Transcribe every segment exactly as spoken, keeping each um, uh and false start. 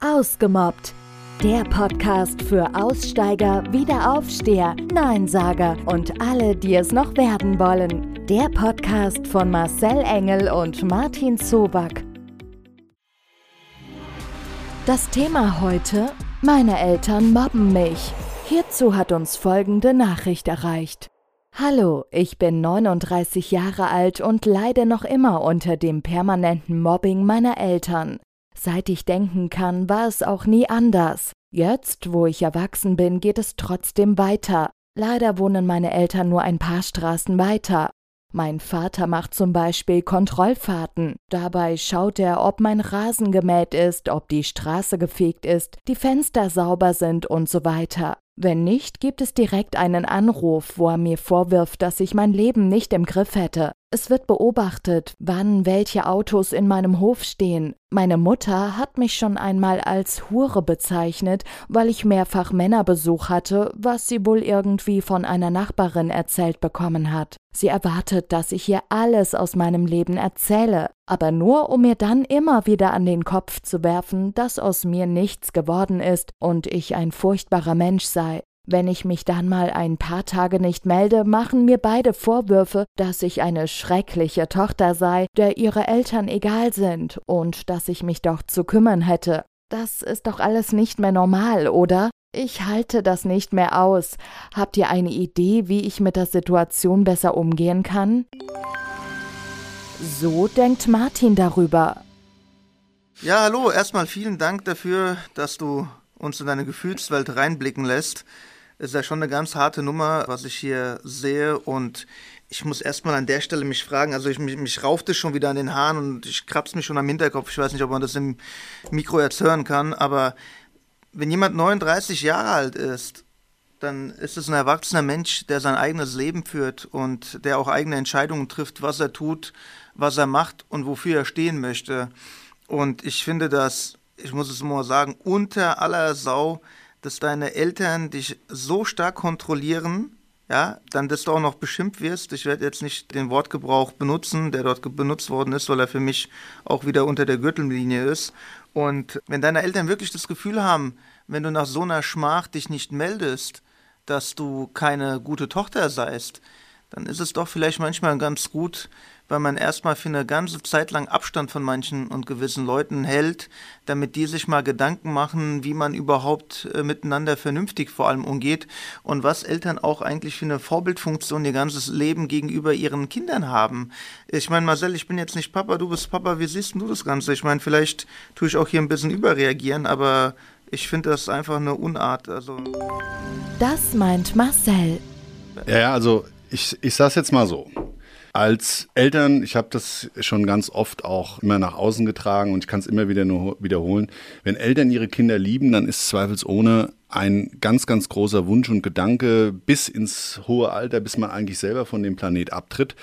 Ausgemobbt. Der Podcast für Aussteiger, Wiederaufsteher, Neinsager und alle, die es noch werden wollen. Der Podcast von Marcel Engel und Martin Zoback. Das Thema heute: Meine Eltern mobben mich. Hierzu hat uns folgende Nachricht erreicht. Hallo, ich bin neununddreißig Jahre alt und leide noch immer unter dem permanenten Mobbing meiner Eltern. Seit ich denken kann, war es auch nie anders. Jetzt, wo ich erwachsen bin, geht es trotzdem weiter. Leider wohnen meine Eltern nur ein paar Straßen weiter. Mein Vater macht zum Beispiel Kontrollfahrten. Dabei schaut er, ob mein Rasen gemäht ist, ob die Straße gefegt ist, die Fenster sauber sind und so weiter. Wenn nicht, gibt es direkt einen Anruf, wo er mir vorwirft, dass ich mein Leben nicht im Griff hätte. Es wird beobachtet, wann welche Autos in meinem Hof stehen. Meine Mutter hat mich schon einmal als Hure bezeichnet, weil ich mehrfach Männerbesuch hatte, was sie wohl irgendwie von einer Nachbarin erzählt bekommen hat. Sie erwartet, dass ich ihr alles aus meinem Leben erzähle, aber nur, um mir dann immer wieder an den Kopf zu werfen, dass aus mir nichts geworden ist und ich ein furchtbarer Mensch sei. Wenn ich mich dann mal ein paar Tage nicht melde, machen mir beide Vorwürfe, dass ich eine schreckliche Tochter sei, der ihre Eltern egal sind und dass ich mich doch zu kümmern hätte. Das ist doch alles nicht mehr normal, oder? Ich halte das nicht mehr aus. Habt ihr eine Idee, wie ich mit der Situation besser umgehen kann? So denkt Martin darüber. Ja, hallo, erstmal vielen Dank dafür, dass du uns in deine Gefühlswelt reinblicken lässt. Ist ja schon eine ganz harte Nummer, was ich hier sehe, und ich muss erstmal an der Stelle mich fragen, also ich, mich, mich rauft es schon wieder an den Haaren und ich krabb's mich schon am Hinterkopf, ich weiß nicht, ob man das im Mikro jetzt hören kann, aber wenn jemand neununddreißig Jahre alt ist, dann ist es ein erwachsener Mensch, der sein eigenes Leben führt und der auch eigene Entscheidungen trifft, was er tut, was er macht und wofür er stehen möchte. Und ich finde das, ich muss es mal sagen, unter aller Sau, dass deine Eltern dich so stark kontrollieren, ja, dann, dass du auch noch beschimpft wirst. Ich werde jetzt nicht den Wortgebrauch benutzen, der dort benutzt worden ist, weil er für mich auch wieder unter der Gürtellinie ist. Und wenn deine Eltern wirklich das Gefühl haben, wenn du nach so einer Schmach dich nicht meldest, dass du keine gute Tochter seist, dann ist es doch vielleicht manchmal ganz gut, weil man erstmal für eine ganze Zeit lang Abstand von manchen und gewissen Leuten hält, damit die sich mal Gedanken machen, wie man überhaupt äh, miteinander vernünftig vor allem umgeht und was Eltern auch eigentlich für eine Vorbildfunktion ihr ganzes Leben gegenüber ihren Kindern haben. Ich meine, Marcel, ich bin jetzt nicht Papa, du bist Papa, wie siehst denn du das Ganze? Ich meine, vielleicht tue ich auch hier ein bisschen überreagieren, aber ich finde das einfach eine Unart. Also das meint Marcel. Ja, ja, also ich, ich sage es jetzt mal so. Als Eltern, ich habe das schon ganz oft auch immer nach außen getragen und ich kann es immer wieder nur wiederholen, wenn Eltern ihre Kinder lieben, dann ist es zweifelsohne ein ganz, ganz großer Wunsch und Gedanke bis ins hohe Alter, bis man eigentlich selber von dem Planet abtritt,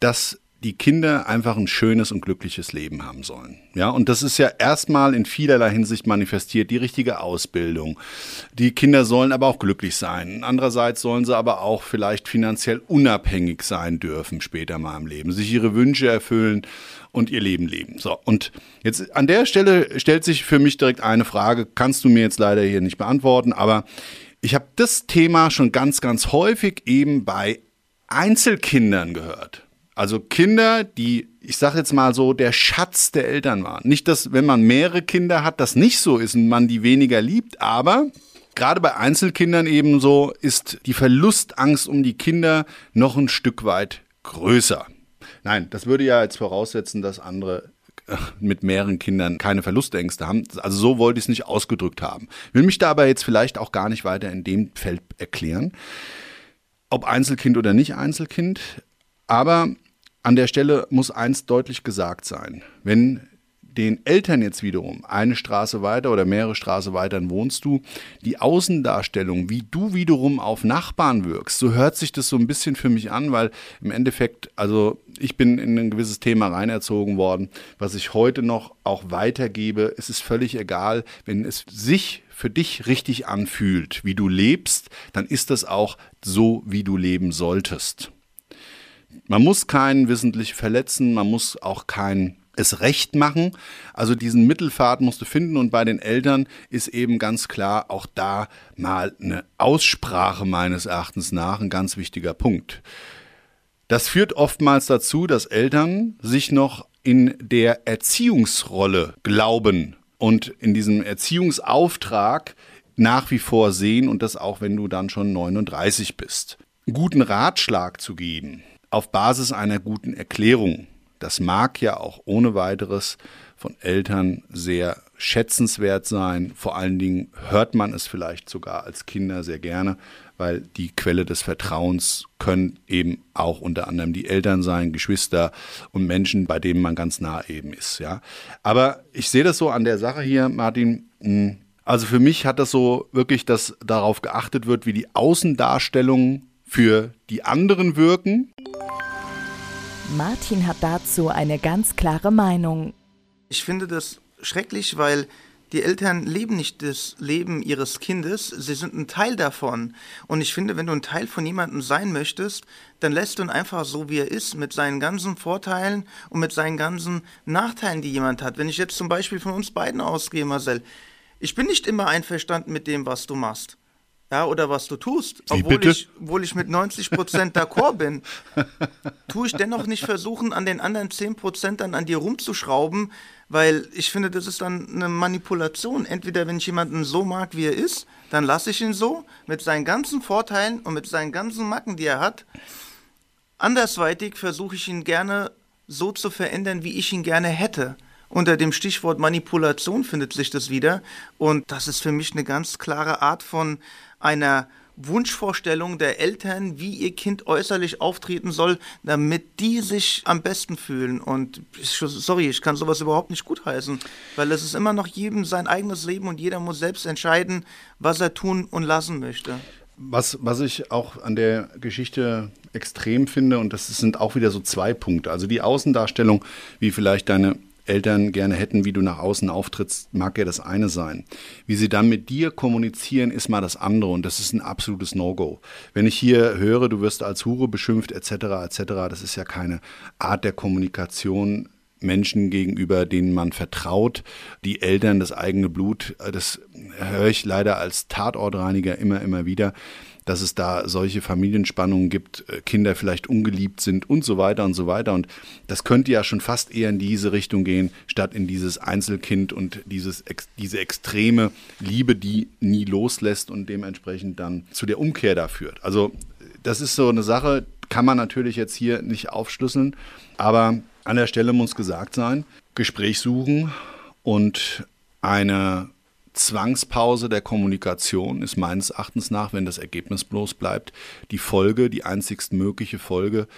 dass die Kinder einfach ein schönes und glückliches Leben haben sollen. Ja, und das ist ja erstmal in vielerlei Hinsicht manifestiert, die richtige Ausbildung. Die Kinder sollen aber auch glücklich sein. Andererseits sollen sie aber auch vielleicht finanziell unabhängig sein dürfen später mal im Leben, sich ihre Wünsche erfüllen und ihr Leben leben. So, und jetzt an der Stelle stellt sich für mich direkt eine Frage, kannst du mir jetzt leider hier nicht beantworten, aber ich habe das Thema schon ganz, ganz häufig eben bei Einzelkindern gehört. Also Kinder, die, ich sage jetzt mal so, der Schatz der Eltern waren. Nicht, dass, wenn man mehrere Kinder hat, das nicht so ist und man die weniger liebt, aber gerade bei Einzelkindern ebenso ist die Verlustangst um die Kinder noch ein Stück weit größer. Nein, das würde ja jetzt voraussetzen, dass andere mit mehreren Kindern keine Verlustängste haben. Also so wollte ich es nicht ausgedrückt haben. Ich will mich dabei jetzt vielleicht auch gar nicht weiter in dem Feld erklären, ob Einzelkind oder nicht Einzelkind, aber an der Stelle muss eins deutlich gesagt sein, wenn den Eltern jetzt wiederum eine Straße weiter oder mehrere Straßen weiter wohnst du, die Außendarstellung, wie du wiederum auf Nachbarn wirkst, so hört sich das so ein bisschen für mich an, weil im Endeffekt, also ich bin in ein gewisses Thema reinerzogen worden, was ich heute noch auch weitergebe, es ist völlig egal, wenn es sich für dich richtig anfühlt, wie du lebst, dann ist das auch so, wie du leben solltest. Man muss keinen wissentlich verletzen, man muss auch keinen es recht machen. Also diesen Mittelpfad musst du finden, und bei den Eltern ist eben ganz klar auch da mal eine Aussprache meines Erachtens nach ein ganz wichtiger Punkt. Das führt oftmals dazu, dass Eltern sich noch in der Erziehungsrolle glauben und in diesem Erziehungsauftrag nach wie vor sehen, und das auch, wenn du dann schon neununddreißig bist. Einen guten Ratschlag zu geben auf Basis einer guten Erklärung, das mag ja auch ohne weiteres von Eltern sehr schätzenswert sein. Vor allen Dingen hört man es vielleicht sogar als Kinder sehr gerne, weil die Quelle des Vertrauens können eben auch unter anderem die Eltern sein, Geschwister und Menschen, bei denen man ganz nah eben ist. Ja? Aber ich sehe das so an der Sache hier, Martin. Also für mich hat das so wirklich, dass darauf geachtet wird, wie die Außendarstellungen für die anderen wirken. Martin hat dazu eine ganz klare Meinung. Ich finde das schrecklich, weil die Eltern leben nicht das Leben ihres Kindes, sie sind ein Teil davon. Und ich finde, wenn du ein Teil von jemandem sein möchtest, dann lässt du ihn einfach so, wie er ist, mit seinen ganzen Vorteilen und mit seinen ganzen Nachteilen, die jemand hat. Wenn ich jetzt zum Beispiel von uns beiden ausgehe, Marcel, ich bin nicht immer einverstanden mit dem, was du machst. Ja, oder was du tust, obwohl ich, obwohl ich mit neunzig Prozent d'accord bin, tue ich dennoch nicht versuchen, an den anderen zehn Prozent dann an dir rumzuschrauben, weil ich finde, das ist dann eine Manipulation. Entweder wenn ich jemanden so mag, wie er ist, dann lasse ich ihn so, mit seinen ganzen Vorteilen und mit seinen ganzen Macken, die er hat. Andersweitig versuche ich ihn gerne so zu verändern, wie ich ihn gerne hätte. Unter dem Stichwort Manipulation findet sich das wieder, und das ist für mich eine ganz klare Art von einer Wunschvorstellung der Eltern, wie ihr Kind äußerlich auftreten soll, damit die sich am besten fühlen. Und ich, sorry, ich kann sowas überhaupt nicht gutheißen, weil es ist immer noch jedem sein eigenes Leben und jeder muss selbst entscheiden, was er tun und lassen möchte. Was, was ich auch an der Geschichte extrem finde, und das sind auch wieder so zwei Punkte, also die Außendarstellung, wie vielleicht deine Eltern gerne hätten, wie du nach außen auftrittst, mag ja das eine sein. Wie sie dann mit dir kommunizieren, ist mal das andere, und das ist ein absolutes No-Go. Wenn ich hier höre, du wirst als Hure beschimpft et cetera et cetera, das ist ja keine Art der Kommunikation Menschen gegenüber, denen man vertraut. Die Eltern, das eigene Blut, das höre ich leider als Tatortreiniger immer, immer wieder, dass es da solche Familienspannungen gibt, Kinder vielleicht ungeliebt sind und so weiter und so weiter. Und das könnte ja schon fast eher in diese Richtung gehen, statt in dieses Einzelkind und dieses, diese extreme Liebe, die nie loslässt und dementsprechend dann zu der Umkehr da führt. Also das ist so eine Sache, kann man natürlich jetzt hier nicht aufschlüsseln, aber an der Stelle muss gesagt sein, Gespräch suchen und eine Zwangspause der Kommunikation ist meines Erachtens nach, wenn das Ergebnis bloß bleibt, die Folge, die einzigst mögliche Folge,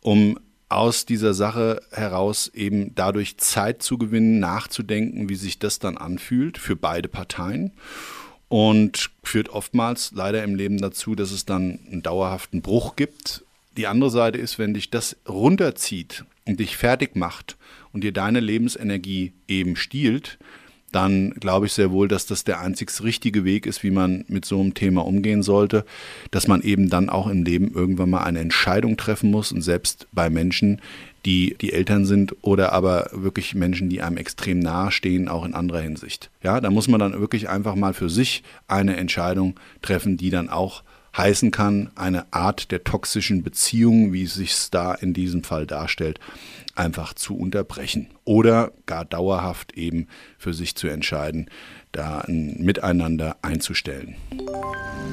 um aus dieser Sache heraus eben dadurch Zeit zu gewinnen, nachzudenken, wie sich das dann anfühlt für beide Parteien, und führt oftmals leider im Leben dazu, dass es dann einen dauerhaften Bruch gibt. Die andere Seite ist, wenn dich das runterzieht und dich fertig macht und dir deine Lebensenergie eben stiehlt, dann glaube ich sehr wohl, dass das der einzigst richtige Weg ist, wie man mit so einem Thema umgehen sollte, dass man eben dann auch im Leben irgendwann mal eine Entscheidung treffen muss, und selbst bei Menschen, die die Eltern sind oder aber wirklich Menschen, die einem extrem nahe stehen, auch in anderer Hinsicht. Ja, da muss man dann wirklich einfach mal für sich eine Entscheidung treffen, die dann auch heißen kann, eine Art der toxischen Beziehung, wie es sich da in diesem Fall darstellt, einfach zu unterbrechen oder gar dauerhaft eben für sich zu entscheiden, da ein Miteinander einzustellen.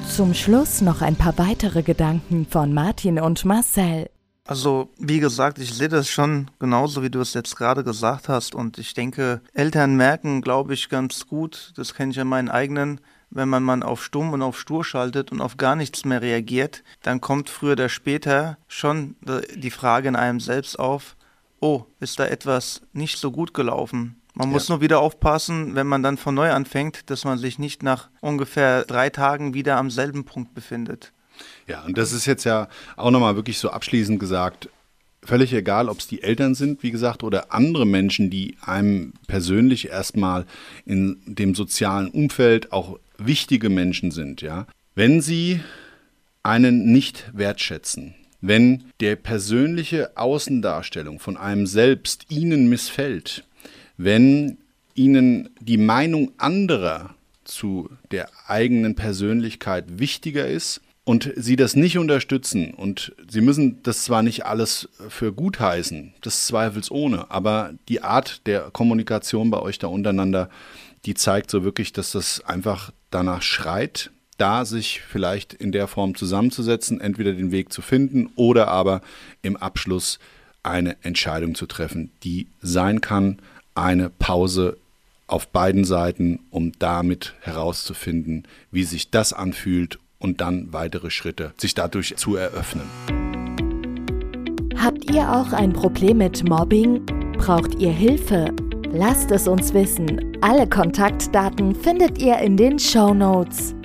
Zum Schluss noch ein paar weitere Gedanken von Martin und Marcel. Also wie gesagt, ich sehe das schon genauso, wie du es jetzt gerade gesagt hast, und ich denke, Eltern merken, glaube ich, ganz gut, das kenne ich an meinen eigenen, wenn man mal auf stumm und auf stur schaltet und auf gar nichts mehr reagiert, dann kommt früher oder später schon die Frage in einem selbst auf, oh, ist da etwas nicht so gut gelaufen? Man ja. muss nur wieder aufpassen, wenn man dann von neu anfängt, dass man sich nicht nach ungefähr drei Tagen wieder am selben Punkt befindet. Ja, und das ist jetzt ja auch nochmal wirklich so abschließend gesagt, völlig egal, ob es die Eltern sind, wie gesagt, oder andere Menschen, die einem persönlich erstmal in dem sozialen Umfeld auch wichtige Menschen sind, ja. Wenn sie einen nicht wertschätzen, Wenn die persönliche Außendarstellung von einem selbst Ihnen missfällt, wenn Ihnen die Meinung anderer zu der eigenen Persönlichkeit wichtiger ist und Sie das nicht unterstützen, und Sie müssen das zwar nicht alles für gut heißen, das zweifelsohne, aber die Art der Kommunikation bei euch da untereinander, die zeigt so wirklich, dass das einfach danach schreit, da sich vielleicht in der Form zusammenzusetzen, entweder den Weg zu finden oder aber im Abschluss eine Entscheidung zu treffen, die sein kann, eine Pause auf beiden Seiten, um damit herauszufinden, wie sich das anfühlt und dann weitere Schritte sich dadurch zu eröffnen. Habt ihr auch ein Problem mit Mobbing? Braucht ihr Hilfe? Lasst es uns wissen. Alle Kontaktdaten findet ihr in den Shownotes.